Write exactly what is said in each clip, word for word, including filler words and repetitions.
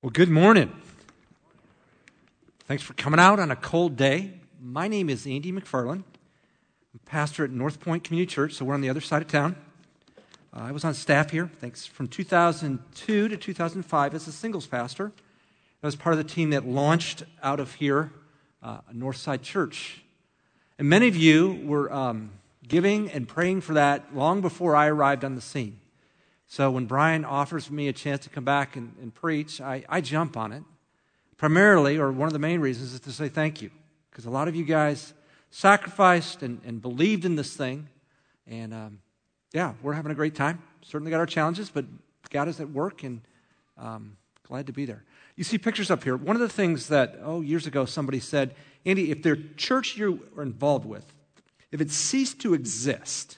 Well, good morning. Thanks for coming out on a cold day. My name is Andy McFarland. I'm pastor at North Point Community Church, so we're on the other side of town. Uh, I was on staff here, thanks, from two thousand two to two thousand five as a singles pastor. I was part of the team that launched out of here, uh, Northside Church. And many of you were um, giving and praying for that long before I arrived on the scene. So when Brian offers me a chance to come back and, and preach, I, I jump on it. Primarily, or one of the main reasons, is to say thank you. Because a lot of you guys sacrificed and, and believed in this thing. And um, yeah, we're having a great time. Certainly got our challenges, but God is at work, and um, glad to be there. You see pictures up here. One of the things that, oh, years ago somebody said, Andy, if their church you're involved with, if it ceased to exist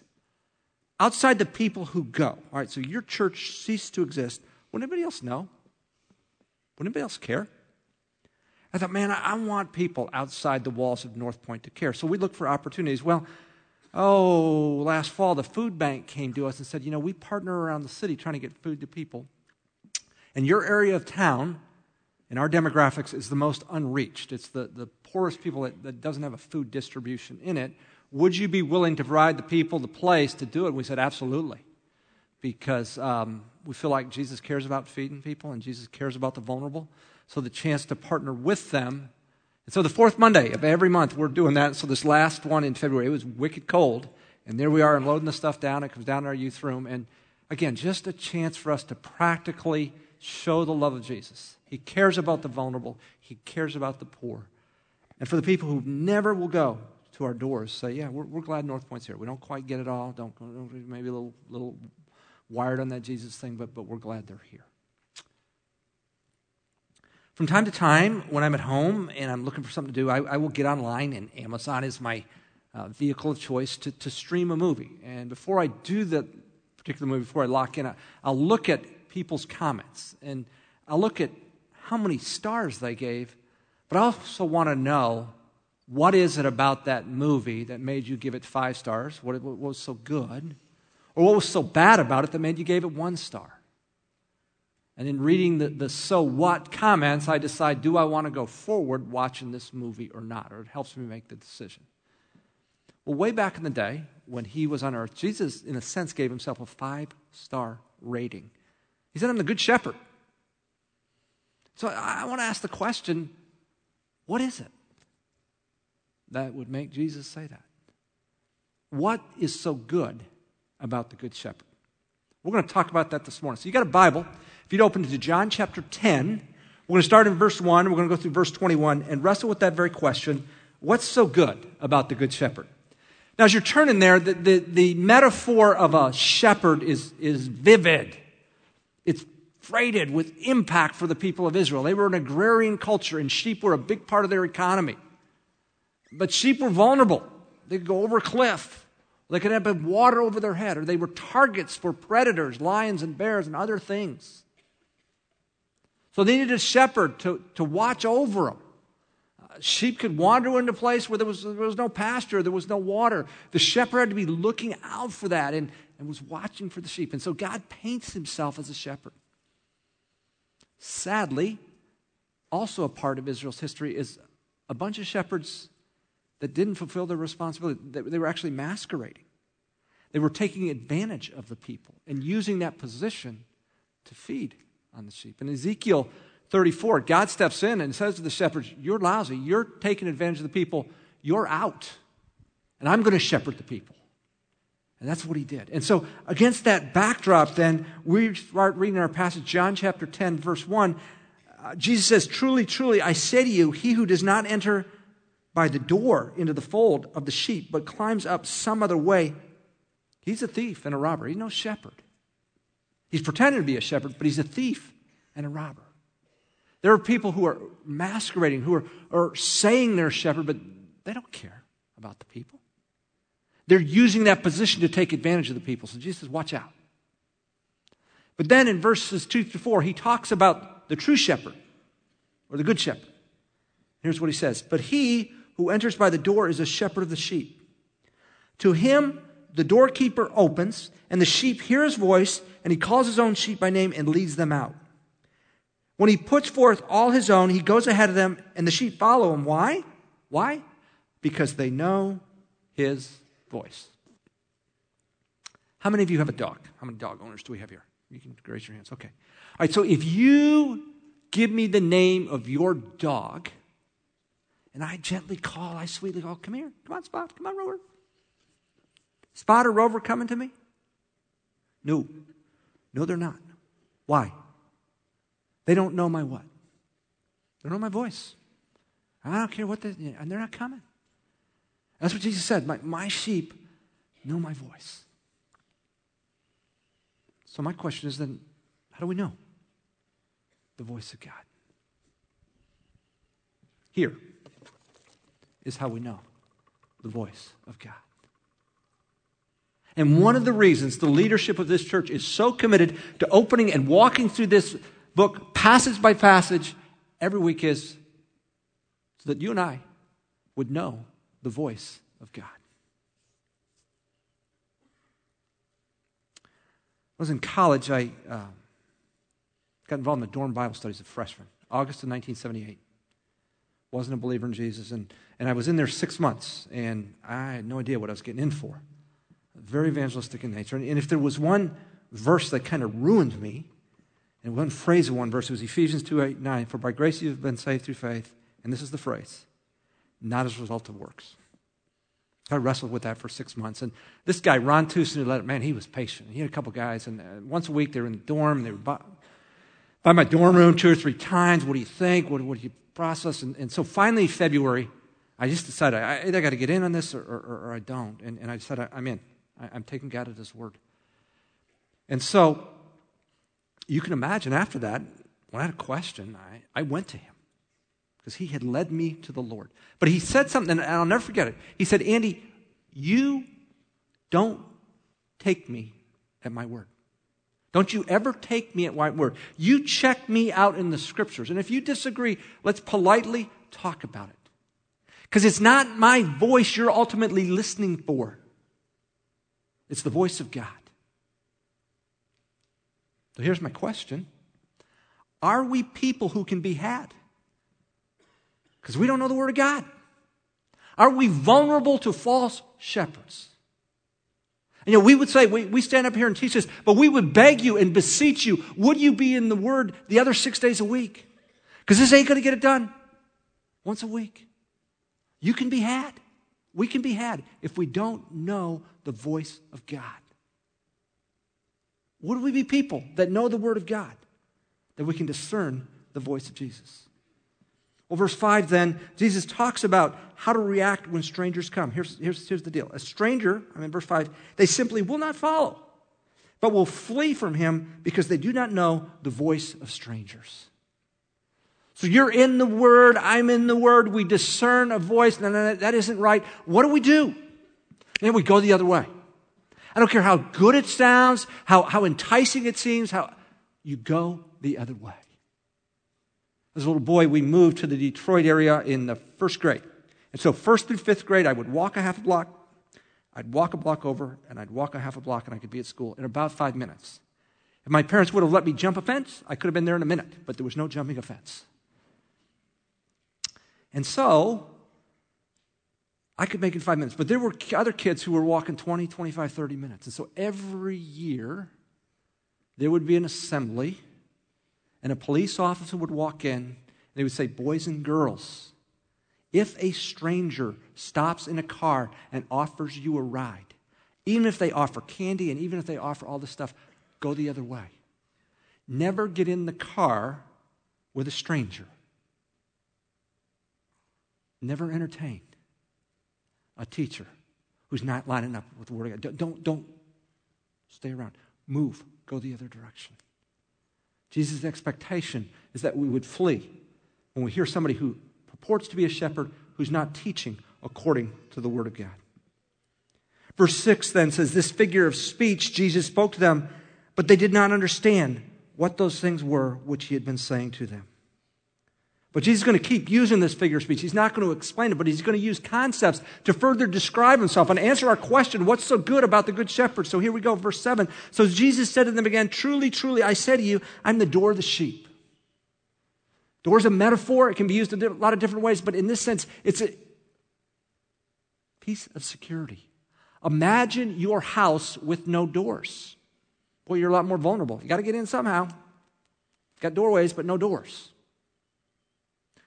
outside the people who go, all right, so your church ceased to exist, would anybody else know? Would anybody else care? I thought, man, I want people outside the walls of North Point to care. So we look for opportunities. Well, oh, last fall, the food bank came to us and said, you know, we partner around the city trying to get food to people. And your area of town, in our demographics, is the most unreached. It's the, the poorest people that, that doesn't have a food distribution in it. Would you be willing to provide the people the place to do it? We said, absolutely, because um, we feel like Jesus cares about feeding people and Jesus cares about the vulnerable, so the chance to partner with them. And so the fourth Monday of every month, we're doing that. So this last one in February, it was wicked cold, and there we are unloading the stuff down. It comes down to our youth room, and again, just a chance for us to practically show the love of Jesus. He cares about the vulnerable. He cares about the poor. And for the people who never will go to our doors, say, yeah, we're, we're glad North Point's here. We don't quite get it all. Don't, maybe a little, little wired on that Jesus thing, but, but we're glad they're here. From time to time, when I'm at home and I'm looking for something to do, I, I will get online, and Amazon is my uh, vehicle of choice to, to stream a movie. And before I do that particular movie, before I lock in, I, I'll look at people's comments, and I'll look at how many stars they gave, but I also want to know, what is it about that movie that made you give it five stars? What, what was so good? Or what was so bad about it that made you gave it one star? And in reading the, the so what comments, I decide, do I want to go forward watching this movie or not? Or it helps me make the decision. Well, way back in the day, when he was on earth, Jesus, in a sense, gave himself a five-star rating. He said, I'm the good shepherd. So I, I want to ask the question, what is it that would make Jesus say that? What is so good about the Good Shepherd? We're going to talk about that this morning. So you got a Bible. If you'd open it to John chapter ten, we're going to start in verse one, and we're going to go through verse twenty-one and wrestle with that very question, what's so good about the Good Shepherd? Now, as you're turning there, the, the, the metaphor of a shepherd is, is vivid. It's freighted with impact for the people of Israel. They were an agrarian culture, and sheep were a big part of their economy. But sheep were vulnerable. They could go over a cliff. They could have water over their head, or they were targets for predators, lions and bears and other things. So they needed a shepherd to, to watch over them. Uh, sheep could wander into a place where there was, there was no pasture, there was no water. The shepherd had to be looking out for that and, and was watching for the sheep. And so God paints himself as a shepherd. Sadly, also a part of Israel's history is a bunch of shepherds that didn't fulfill their responsibility. They were actually masquerading. They were taking advantage of the people and using that position to feed on the sheep. In Ezekiel thirty-four, God steps in and says to the shepherds, you're lousy, you're taking advantage of the people, you're out, and I'm going to shepherd the people. And that's what he did. And so against that backdrop then, we start reading our passage, John chapter ten, verse one. Uh, Jesus says, truly, truly, I say to you, he who does not enter by the door into the fold of the sheep, but climbs up some other way, he's a thief and a robber. He's no shepherd. He's pretending to be a shepherd, but he's a thief and a robber. There are people who are masquerading, who are, are saying they're a shepherd, but they don't care about the people. They're using that position to take advantage of the people. So Jesus says, watch out. But then in verses two to four, he talks about the true shepherd, or the good shepherd. Here's what he says. But he who enters by the door is a shepherd of the sheep. To him the doorkeeper opens, and the sheep hear his voice, and he calls his own sheep by name and leads them out. When he puts forth all his own, he goes ahead of them, and the sheep follow him. Why? Why? Because they know his voice. How many of you have a dog? How many dog owners do we have here? You can raise your hands. Okay. All right, so if you give me the name of your dog, and I gently call, I sweetly call, come here. Come on, Spot. Come on, Rover. Spot or Rover coming to me? No. No, they're not. Why? They don't know my what? They don't know my voice. I don't care what they, and they're not coming. That's what Jesus said. My, my sheep know my voice. So my question is then, how do we know the voice of God? Here is how we know the voice of God. And one of the reasons the leadership of this church is so committed to opening and walking through this book passage by passage every week is so that you and I would know the voice of God. I was in college. I uh, got involved in the dorm Bible studies as a freshman, August of nineteen seventy-eight. Wasn't a believer in Jesus, and, and I was in there six months, and I had no idea what I was getting in for. Very evangelistic in nature. And, and if there was one verse that kind of ruined me, and one phrase of one verse, it was Ephesians two, eight, nine, for by grace you have been saved through faith, and this is the phrase, not as a result of works. I wrestled with that for six months. And this guy, Ron Toussaint, man, he was patient. He had a couple guys, and once a week they were in the dorm. They were by, by my dorm room two or three times. What do you think? What, what do you process? And, and so finally, February, I just decided, I either got to get in on this or, or, or I don't. And, and I said, I'm in. I, I'm taking God at his word. And so you can imagine after that, when I had a question, I, I went to him. Because he had led me to the Lord. But he said something, and I'll never forget it. He said, Andy, you don't take me at my word. Don't you ever take me at my word. You check me out in the scriptures. And if you disagree, let's politely talk about it. Because it's not my voice you're ultimately listening for. It's the voice of God. So here's my question. Are we people who can be had? Because we don't know the Word of God. Are we vulnerable to false shepherds? And, you know, we would say, we, we stand up here and teach this, but we would beg you and beseech you, would you be in the Word the other six days a week? Because this ain't going to get it done. Once a week. You can be had. We can be had if we don't know the voice of God. Would we be people that know the Word of God? That we can discern the voice of Jesus? Well, verse five then, Jesus talks about how to react when strangers come. Here's, here's, here's the deal. A stranger, I mean, verse five, they simply will not follow, but will flee from him because they do not know the voice of strangers. So you're in the Word, I'm in the Word, we discern a voice. No, no, no, that isn't right. What do we do? Then we go the other way. I don't care how good it sounds, how, how enticing it seems, how you go the other way. As a little boy, we moved to the Detroit area in the first grade. And so first through fifth grade, I would walk a half a block, I'd walk a block over, and I'd walk a half a block, and I could be at school in about five minutes. If my parents would have let me jump a fence, I could have been there in a minute, but there was no jumping a fence. And so I could make it five minutes, but there were other kids who were walking twenty, twenty-five, thirty minutes. And so every year, there would be an assembly. And a police officer would walk in, and they would say, boys and girls, if a stranger stops in a car and offers you a ride, even if they offer candy and even if they offer all this stuff, go the other way. Never get in the car with a stranger. Never entertain a teacher who's not lining up with the Word of God. Don't, don't, don't stay around. Move. Go the other direction. Jesus' expectation is that we would flee when we hear somebody who purports to be a shepherd who's not teaching according to the Word of God. Verse six then says, this figure of speech, Jesus spoke to them, but they did not understand what those things were which he had been saying to them. But Jesus is going to keep using this figure of speech. He's not going to explain it, but he's going to use concepts to further describe himself and answer our question, what's so good about the good shepherd? So here we go, verse seven. So Jesus said to them again, truly, truly, I say to you, I'm the door of the sheep. The word's a metaphor. It can be used in a lot of different ways, but in this sense, it's a piece of security. Imagine your house with no doors. Boy, you're a lot more vulnerable. You got to get in somehow. Got doorways, but no doors.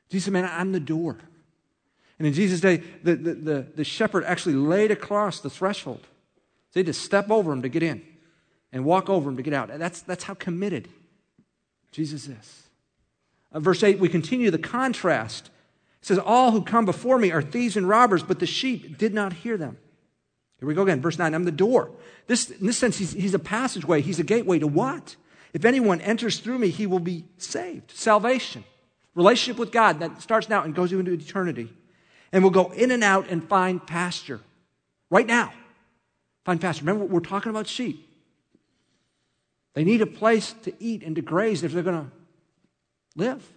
Jesus said, man, I'm the door. And in Jesus' day, the, the, the, the shepherd actually laid across the threshold. So he had to step over him to get in and walk over him to get out. And that's, that's how committed Jesus is. Uh, verse eight, we continue the contrast. It says, all who come before me are thieves and robbers, but the sheep did not hear them. Here we go again, verse nine, I'm the door. This, in this sense, he's, he's a passageway. He's a gateway to what? If anyone enters through me, he will be saved. Salvation. Relationship with God that starts now and goes into eternity. And we'll go in and out and find pasture. Right now. Find pasture. Remember, we're talking about sheep. They need a place to eat and to graze if they're going to live.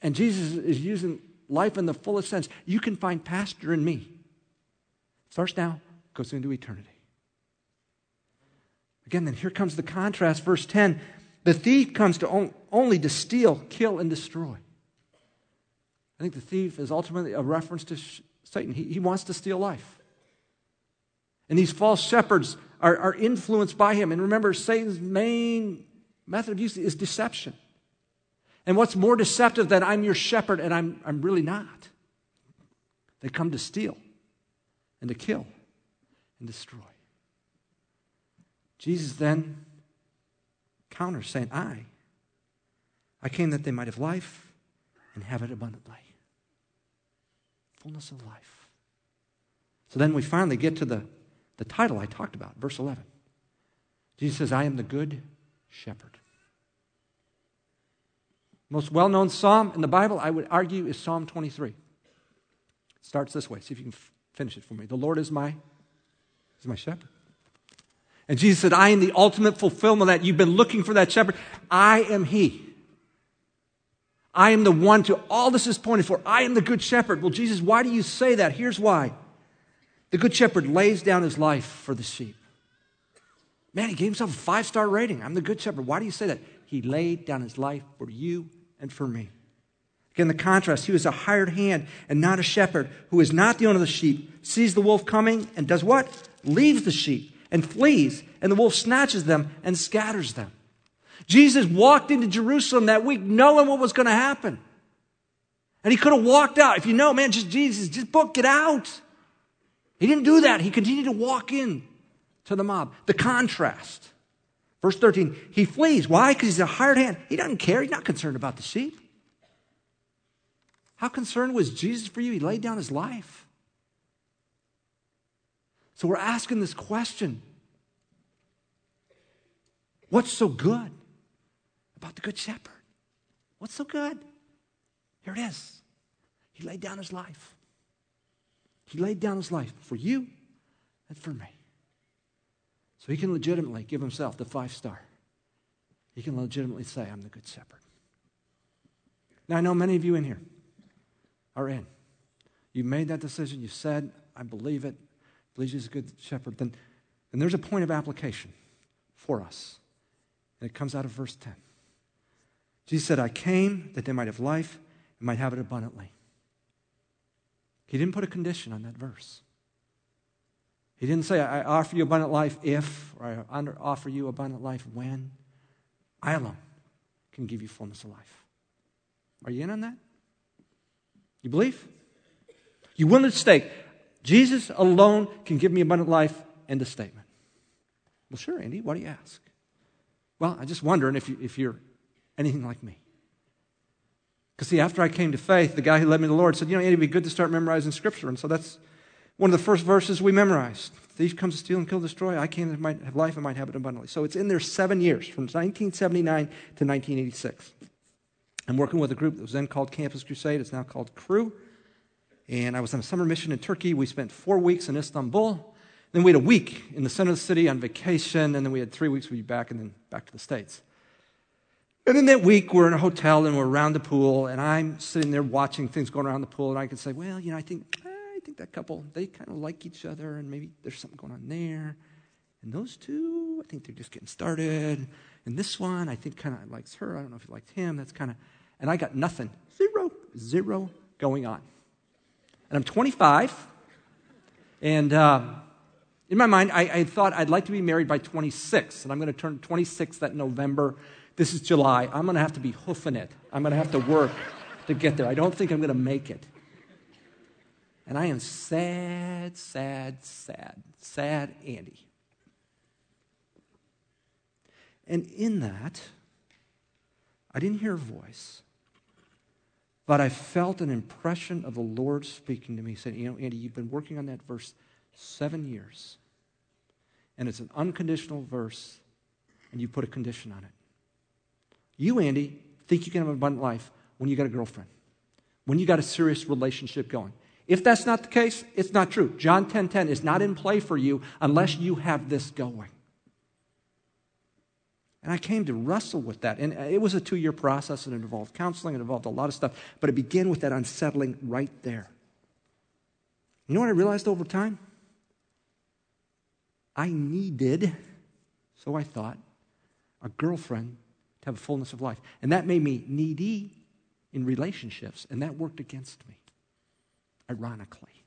And Jesus is using life in the fullest sense. You can find pasture in me. Starts now, goes into eternity. Again, then here comes the contrast. Verse ten, the thief comes to on, only to steal, kill, and destroy. I think the thief is ultimately a reference to sh- Satan. He, he wants to steal life. And these false shepherds are, are influenced by him. And remember, Satan's main method of use is deception. And what's more deceptive than I'm your shepherd and I'm, I'm really not? They come to steal and to kill and destroy. Jesus then counters, saying, I, I came that they might have life and have it abundantly. Fullness of life. So then we finally get to the, the title I talked about, verse eleven. Jesus says, I am the good shepherd. Most well-known psalm in the Bible, I would argue, is Psalm twenty-three. It starts this way. See if you can f- finish it for me. The Lord is my, is my shepherd. And Jesus said, I am the ultimate fulfillment of that. You've been looking for that shepherd. I am he. I am the one to all this is pointed for. I am the good shepherd. Well, Jesus, why do you say that? Here's why. The good shepherd lays down his life for the sheep. Man, he gave himself a five-star rating. I'm the good shepherd. Why do you say that? He laid down his life for you and for me. Again, the contrast. He was a hired hand and not a shepherd who is not the owner of the sheep, sees the wolf coming and does what? Leaves the sheep and flees, and the wolf snatches them and scatters them. Jesus walked into Jerusalem that week knowing what was going to happen. And he could have walked out. If you know, man, just Jesus, just book, get out. He didn't do that. He continued to walk in to the mob. The contrast. Verse thirteen, he flees. Why? Because he's a hired hand. He doesn't care. He's not concerned about the sheep. How concerned was Jesus for you? He laid down his life. So we're asking this question. What's so good about the Good Shepherd? What's so good? Here it is. He laid down his life. He laid down his life for you and for me. So he can legitimately give himself the five star. He can legitimately say, I'm the Good Shepherd. Now, I know many of you in here are in. You've made that decision. You've said, I believe it. Believes he's a good shepherd. Then, then there's a point of application for us. And it comes out of verse ten. Jesus said, I came that they might have life and might have it abundantly. He didn't put a condition on that verse. He didn't say, I offer you abundant life if, or I offer you abundant life when. I alone can give you fullness of life. Are you in on that? You believe? You will not stake. Jesus alone can give me abundant life, end of statement. Well, sure, Andy, why do you ask? Well, I'm just wondering if, you, if you're anything like me. Because, see, after I came to faith, the guy who led me to the Lord said, you know, Andy, it'd be good to start memorizing Scripture. And so that's one of the first verses we memorized. Thief comes to steal and kill and destroy. I came that I might have life and might have it abundantly. So it's in there seven years, from nineteen seventy-nine to nineteen eighty-six. I'm working with a group that was then called Campus Crusade. It's now called Crew. And I was on a summer mission in Turkey. We spent four weeks in Istanbul. Then we had a week in the center of the city on vacation. And then we had three weeks we'd be back and then back to the States. And in that week, we're in a hotel and we're around the pool. And I'm sitting there watching things going around the pool. And I could say, well, you know, I think, eh, I think that couple, they kind of like each other. And maybe there's something going on there. And those two, I think they're just getting started. And this one, I think kind of likes her. I don't know if he likes him. That's kind of and I got nothing. Zero, zero going on. And I'm twenty-five, and uh, in my mind, I, I thought I'd like to be married by twenty-six, and I'm going to turn twenty-six that November. This is July. I'm going to have to be hoofing it. I'm going to have to work to get there. I don't think I'm going to make it. And I am sad, sad, sad, sad Andy. And in that, I didn't hear a voice, but I felt an impression of the Lord speaking to me, saying, you know, Andy, you've been working on that verse seven years, and it's an unconditional verse, and you put a condition on it. You, Andy, think you can have an abundant life when you got a girlfriend, when you got a serious relationship going. If that's not the case, it's not true. John ten ten is not in play for you unless you have this going. And I came to wrestle with that. And it was a two-year process, and it involved counseling, it involved a lot of stuff, but it began with that unsettling right there. You know what I realized over time? I needed, so I thought, a girlfriend to have a fullness of life. And that made me needy in relationships, and that worked against me, ironically.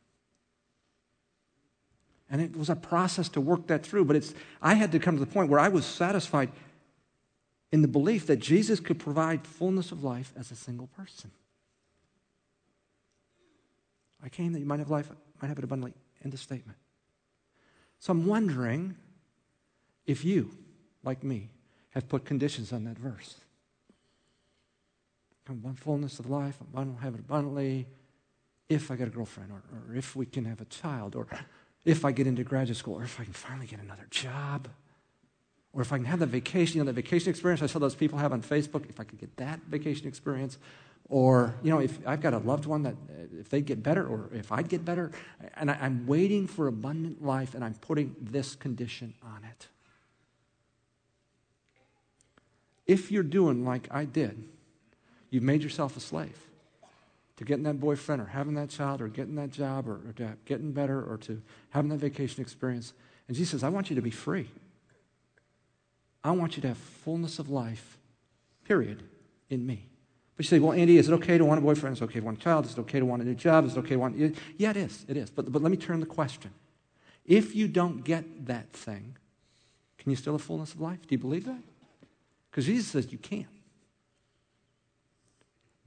And it was a process to work that through, but it's I had to come to the point where I was satisfied in the belief that Jesus could provide fullness of life as a single person. I came that you might have life, might have it abundantly. End of statement. So I'm wondering if you, like me, have put conditions on that verse. I want fullness of life, I don't have it abundantly, if I get a girlfriend, or, or if we can have a child, or if I get into graduate school, or if I can finally get another job, or if I can have that vacation, you know, that vacation experience I saw those people have on Facebook, if I could get that vacation experience, or, you know, if I've got a loved one that, if they'd get better, or if I'd get better, and I, I'm waiting for abundant life, and I'm putting this condition on it. If you're doing like I did, you've made yourself a slave to getting that boyfriend or having that child or getting that job or, or to getting better or to having that vacation experience. And Jesus says, I want you to be free. I want you to have fullness of life, period, in me. But you say, well, Andy, is it okay to want a boyfriend? Is it okay to want a child? Is it okay to want a new job? Is it okay to want... Yeah, it is. It is. But, but let me turn the question. If you don't get that thing, can you still have fullness of life? Do you believe that? Because Jesus says you can.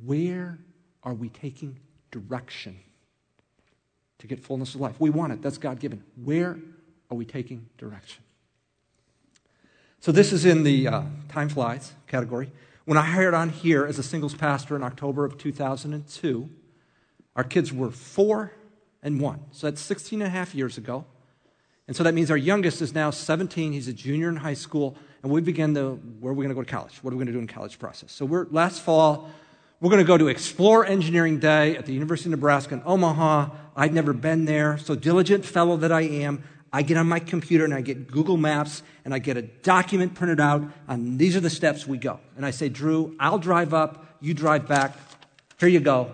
Where are we taking direction to get fullness of life? We want it. That's God-given. Where are we taking direction? So this is in the uh, time flies category. When I hired on here as a singles pastor in October of two thousand two, our kids were four and one. So that's sixteen and a half years ago. And so that means our youngest is now seventeen. He's a junior in high school. And we begin the, where are we going to go to college? What are we going to do in college process? So we're last fall... We're going to go to Explore Engineering Day at the University of Nebraska in Omaha. I'd never been there, so diligent fellow that I am, I get on my computer and I get Google Maps and I get a document printed out on these are the steps we go. And I say, Drew, I'll drive up, you drive back, here you go,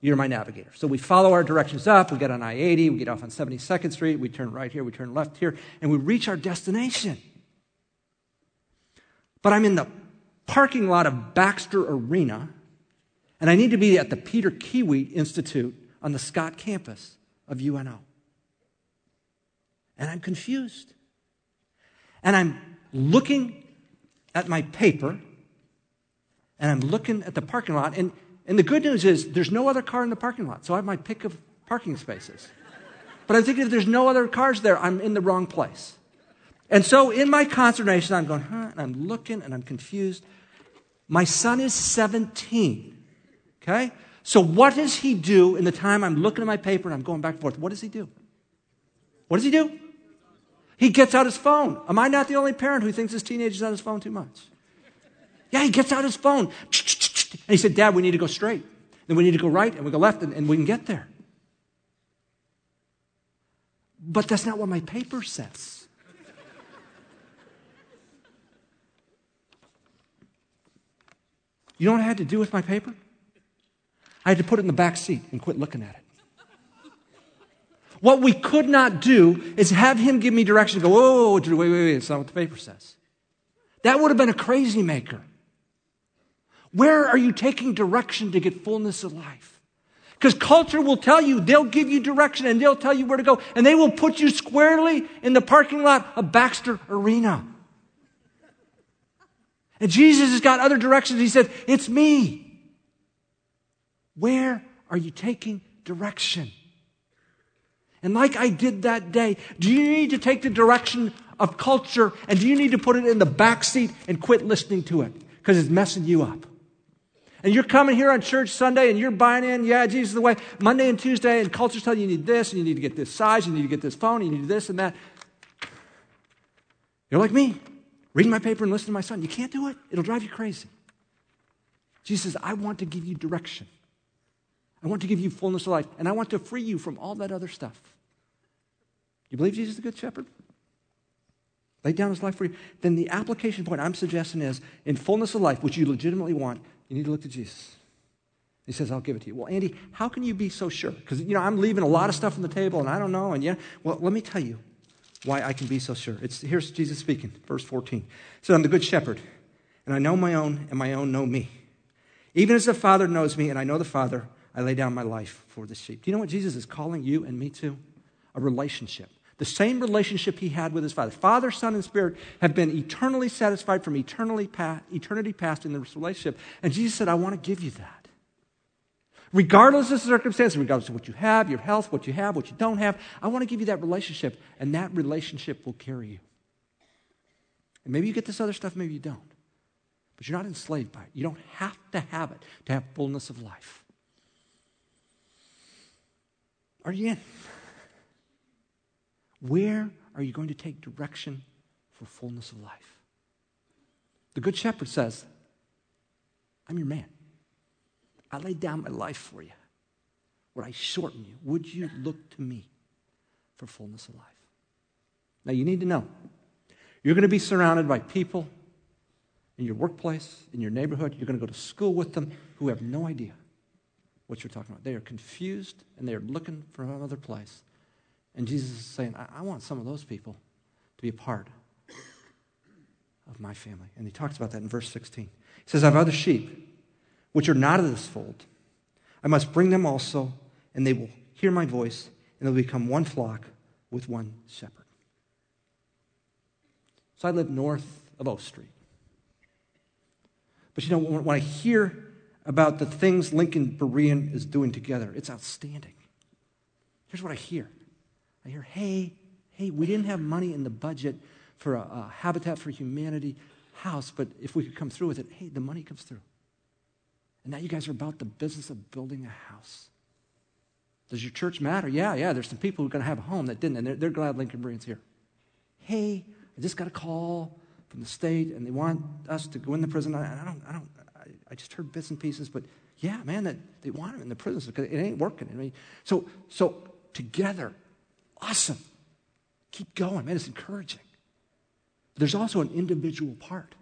you're my navigator. So we follow our directions up, we get on I eighty, we get off on seventy-second Street, we turn right here, we turn left here, and we reach our destination. But I'm in the parking lot of Baxter Arena, and I need to be at the Peter Kiwi Institute on the Scott campus of U N O. And I'm confused. And I'm looking at my paper, and I'm looking at the parking lot, and, and the good news is there's no other car in the parking lot, so I have my pick of parking spaces. But I'm thinking if there's no other cars there, I'm in the wrong place. And so in my concentration, I'm going, huh, and I'm looking, and I'm confused. My son is seventeen. Okay? So what does he do in the time I'm looking at my paper and I'm going back and forth? What does he do? What does he do? He gets out his phone. Am I not the only parent who thinks his teenager's on his phone too much? Yeah, he gets out his phone. And he said, Dad, we need to go straight. Then we need to go right and we go left and, and we can get there. But that's not what my paper says. You know what I had to do with my paper? I had to put it in the back seat and quit looking at it. What we could not do is have him give me direction and go, whoa, wait, wait, wait, it's not what the paper says. That would have been a crazy maker. Where are you taking direction to get fullness of life? Because culture will tell you, they'll give you direction and they'll tell you where to go, and they will put you squarely in the parking lot of Baxter Arena. And Jesus has got other directions. He said, it's me. Where are you taking direction? And like I did that day, do you need to take the direction of culture, and do you need to put it in the backseat and quit listening to it? Because it's messing you up. And you're coming here on church Sunday and you're buying in, yeah, Jesus is the way, Monday and Tuesday, and culture's telling you you need this, and you need to get this size, you need to get this phone, you need this and that. You're like me, reading my paper and listening to my son. You can't do it. It'll drive you crazy. Jesus says, I want to give you direction. I want to give you fullness of life, and I want to free you from all that other stuff. You believe Jesus is the good shepherd? Laid down his life for you. Then the application point I'm suggesting is, in fullness of life, which you legitimately want, you need to look to Jesus. He says, I'll give it to you. Well, Andy, how can you be so sure? Because, you know, I'm leaving a lot of stuff on the table, and I don't know, and yeah. Well, let me tell you why I can be so sure. It's, here's Jesus speaking, verse fourteen. So I'm the good shepherd, and I know my own, and my own know me. Even as the Father knows me, and I know the Father, I lay down my life for the sheep. Do you know what Jesus is calling you and me to? A relationship. The same relationship he had with his Father. Father, Son, and Spirit have been eternally satisfied from eternally past, eternity past in this relationship. And Jesus said, I want to give you that. Regardless of circumstances, regardless of what you have, your health, what you have, what you don't have, I want to give you that relationship, and that relationship will carry you. And maybe you get this other stuff, maybe you don't. But you're not enslaved by it. You don't have to have it to have fullness of life. Are you in? Where are you going to take direction for fullness of life? The Good Shepherd says, I'm your man. I laid down my life for you. Would I shorten you? Would you look to me for fullness of life? Now, you need to know, you're going to be surrounded by people in your workplace, in your neighborhood. You're going to go to school with them who have no idea what you're talking about. They are confused, and they are looking for another place. And Jesus is saying, I, I want some of those people to be a part of my family. And he talks about that in verse sixteen. He says, I have other sheep, which are not of this fold. I must bring them also, and they will hear my voice, and they'll become one flock with one shepherd. So I live north of O Street. But you know, when, when I hear about the things Lincoln Berean is doing together, it's outstanding. Here's what I hear. I hear, hey, hey, we didn't have money in the budget for a, a Habitat for Humanity house, but if we could come through with it, hey, the money comes through. And now you guys are about the business of building a house. Does your church matter? Yeah, yeah, there's some people who are going to have a home that didn't, and they're, they're glad Lincoln Berean's here. Hey, I just got a call from the state, and they want us to go in the prison. I, I don't, I don't, I, I just heard bits and pieces, but yeah, man, that they want them in the prisons because it ain't working. I mean, so, so together, awesome. Keep going, man. It's encouraging. But there's also an individual part.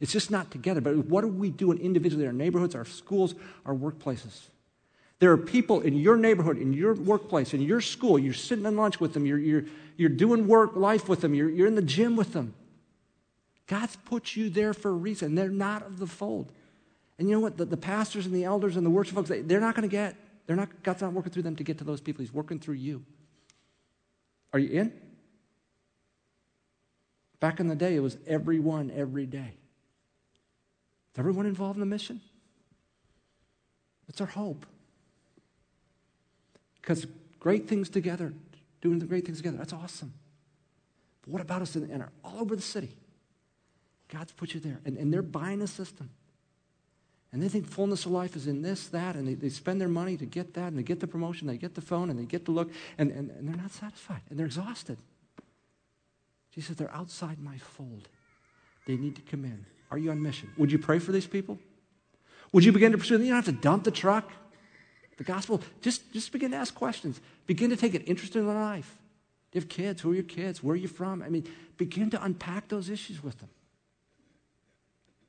It's just not together. But what do we do individually in our neighborhoods, our schools, our workplaces? There are people in your neighborhood, in your workplace, in your school. You're sitting in lunch with them. You're, you're, you're doing work, life with them. You're, you're in the gym with them. God's put you there for a reason. They're not of the fold. And you know what? The, the pastors and the elders and the worship folks, they, they're not going to get, they're not, God's not working through them to get to those people. He's working through you. Are you in? Back in the day, it was everyone, every day. Is everyone involved in the mission? That's our hope. Because great things together, doing the great things together, that's awesome. But what about us in, in our, all over the city? God's put you there. And, and they're buying a system. And they think fullness of life is in this, that, and they, they spend their money to get that, and they get the promotion, they get the phone, and they get the look, and, and, and they're not satisfied, and they're exhausted. Jesus said, they're outside my fold. They need to come in. Are you on mission? Would you pray for these people? Would you begin to pursue them? You don't have to dump the truck, the gospel. Just, just begin to ask questions. Begin to take an interest in their life. Do you have kids? Who are your kids? Where are you from? I mean, begin to unpack those issues with them.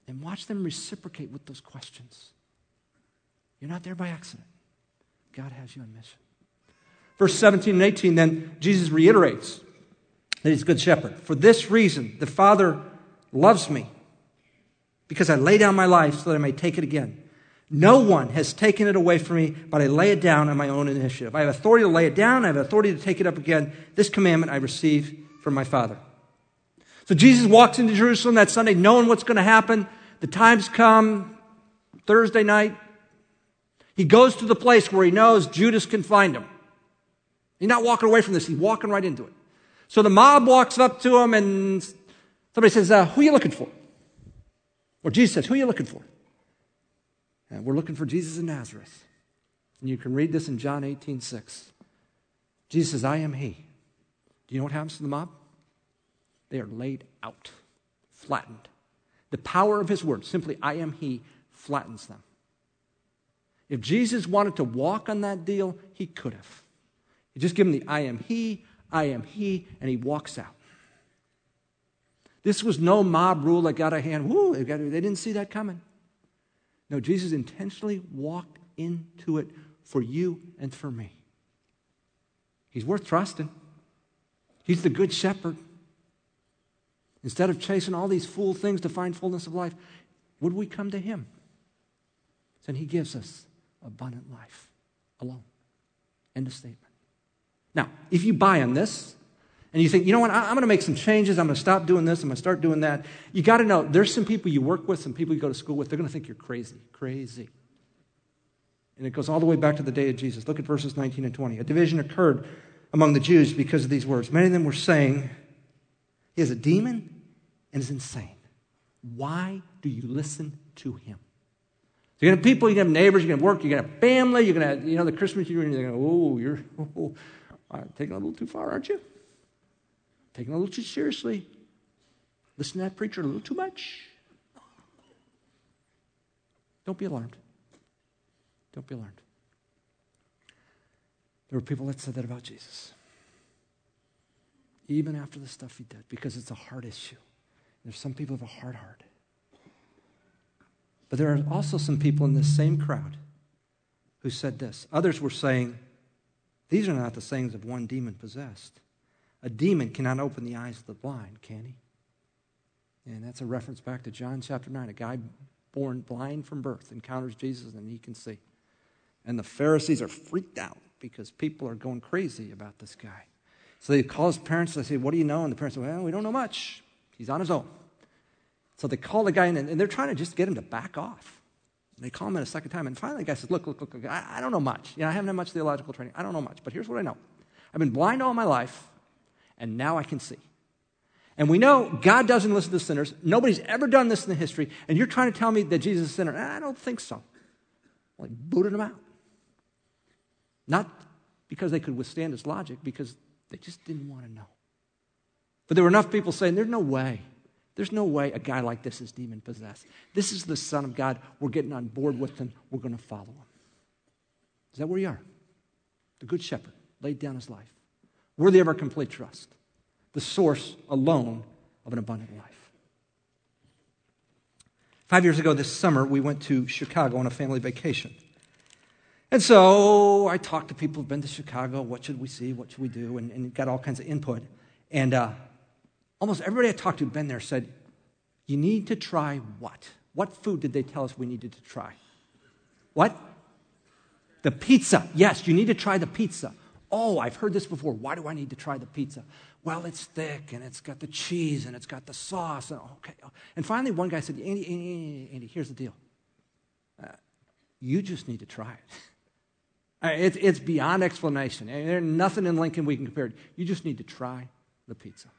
And watch them reciprocate with those questions. You're not there by accident. God has you on mission. Verse seventeen and eighteen, then Jesus reiterates that he's a good shepherd. For this reason, the Father loves me, because I lay down my life so that I may take it again. No one has taken it away from me, but I lay it down on my own initiative. I have authority to lay it down. I have authority to take it up again. This commandment I receive from my Father. So Jesus walks into Jerusalem that Sunday, knowing what's going to happen. The time's come, Thursday night. He goes to the place where he knows Judas can find him. He's not walking away from this. He's walking right into it. So the mob walks up to him, and somebody says, uh, who are you looking for? Or Jesus says, who are you looking for? And we're looking for Jesus of Nazareth. And you can read this in John eighteen six. Jesus says, I am he. Do you know what happens to the mob? They are laid out, flattened. The power of his word, simply I am he, flattens them. If Jesus wanted to walk on that deal, he could have. You just give him the I am he, I am he, and he walks out. This was no mob rule that got a hand. Woo, they didn't see that coming. No, Jesus intentionally walked into it for you and for me. He's worth trusting. He's the good shepherd. Instead of chasing all these fool things to find fullness of life, would we come to him? Then he gives us abundant life alone. End of statement. Now, if you buy on this, and you think, you know what, I'm going to make some changes. I'm going to stop doing this. I'm going to start doing that. You got to know, there's some people you work with, some people you go to school with, they're going to think you're crazy, crazy. And it goes all the way back to the day of Jesus. Look at verses nineteen and twenty. A division occurred among the Jews because of these words. Many of them were saying, he is a demon and is insane. Why do you listen to him? So you're going to have people, you're going to have neighbors, you're going to work, you're going to have family, you're going to have, you know, the Christmas union, you're going to, oh, you're oh, oh, taking a little too far, aren't you? Taking a little too seriously. Listen to that preacher a little too much. Don't be alarmed. Don't be alarmed. There were people that said that about Jesus. Even after the stuff he did, because it's a heart issue. There's some people who have a hard heart. But there are also some people in this same crowd who said this. Others were saying, these are not the sayings of one demon possessed. A demon cannot open the eyes of the blind, can he? And that's a reference back to John chapter nine. A guy born blind from birth encounters Jesus and he can see. And the Pharisees are freaked out because people are going crazy about this guy. So they call his parents and they say, what do you know? And the parents say, well, we don't know much. He's on his own. So they call the guy in and they're trying to just get him to back off. And they call him in a second time. And finally the guy says, look, look, look, look. I, I don't know much. You know, I haven't had much theological training. I don't know much, but here's what I know. I've been blind all my life. And now I can see. And we know God doesn't listen to sinners. Nobody's ever done this in the history. And you're trying to tell me that Jesus is a sinner. I don't think so. Well, he booted him out. Not because they could withstand his logic, because they just didn't want to know. But there were enough people saying, there's no way. There's no way a guy like this is demon-possessed. This is the Son of God. We're getting on board with him. We're going to follow him. Is that where you are? The Good Shepherd laid down his life. Worthy of our complete trust, the source alone of an abundant life. Five years ago this summer, we went to Chicago on a family vacation. And so I talked to people who've been to Chicago, what should we see, what should we do, and, and got all kinds of input. And uh, almost everybody I talked to who'd been there said, you need to try what? What food did they tell us we needed to try? What? The pizza. Yes, you need to try the pizza. Oh, I've heard this before. Why do I need to try the pizza? Well, it's thick, and it's got the cheese, and it's got the sauce. And, okay. And finally, one guy said, Andy, Andy, Andy, Andy here's the deal. Uh, you just need to try it. It's, it's beyond explanation. There's nothing in Lincoln we can compare it. You just need to try the pizza.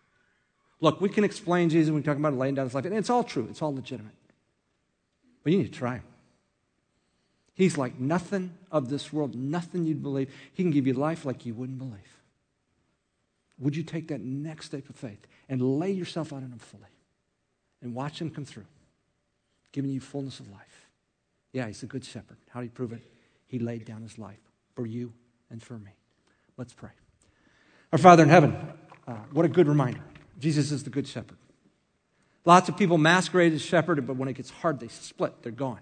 Look, we can explain Jesus. We can talk about laying down his life. And it's all true. It's all legitimate. But you need to try it. He's like nothing of this world, nothing you'd believe. He can give you life like you wouldn't believe. Would you take that next step of faith and lay yourself out on him fully and watch him come through, giving you fullness of life? Yeah, he's a good shepherd. How do you prove it? He laid down his life for you and for me. Let's pray. Our Father in heaven, uh, what a good reminder. Jesus is the good shepherd. Lots of people masquerade as shepherd, but when it gets hard, they split. They're gone.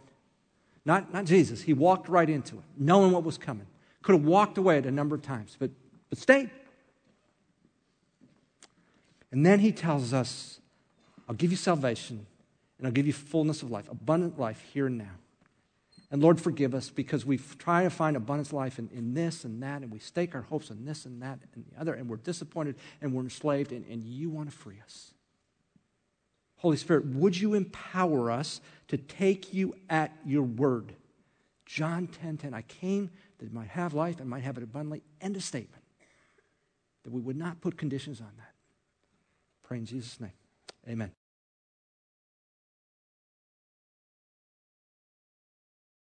Not, not Jesus. He walked right into it, knowing what was coming. Could have walked away at a number of times, but, but stayed. And then he tells us, I'll give you salvation, and I'll give you fullness of life, abundant life here and now. And Lord, forgive us because we try to find abundant life in, in this and that, and we stake our hopes on this and that and the other, and we're disappointed and we're enslaved, and, and you want to free us. Holy Spirit, would you empower us to take you at your word? John ten ten, I came that I might have life and might have it abundantly. End of statement. That we would not put conditions on that. Pray in Jesus' name. Amen.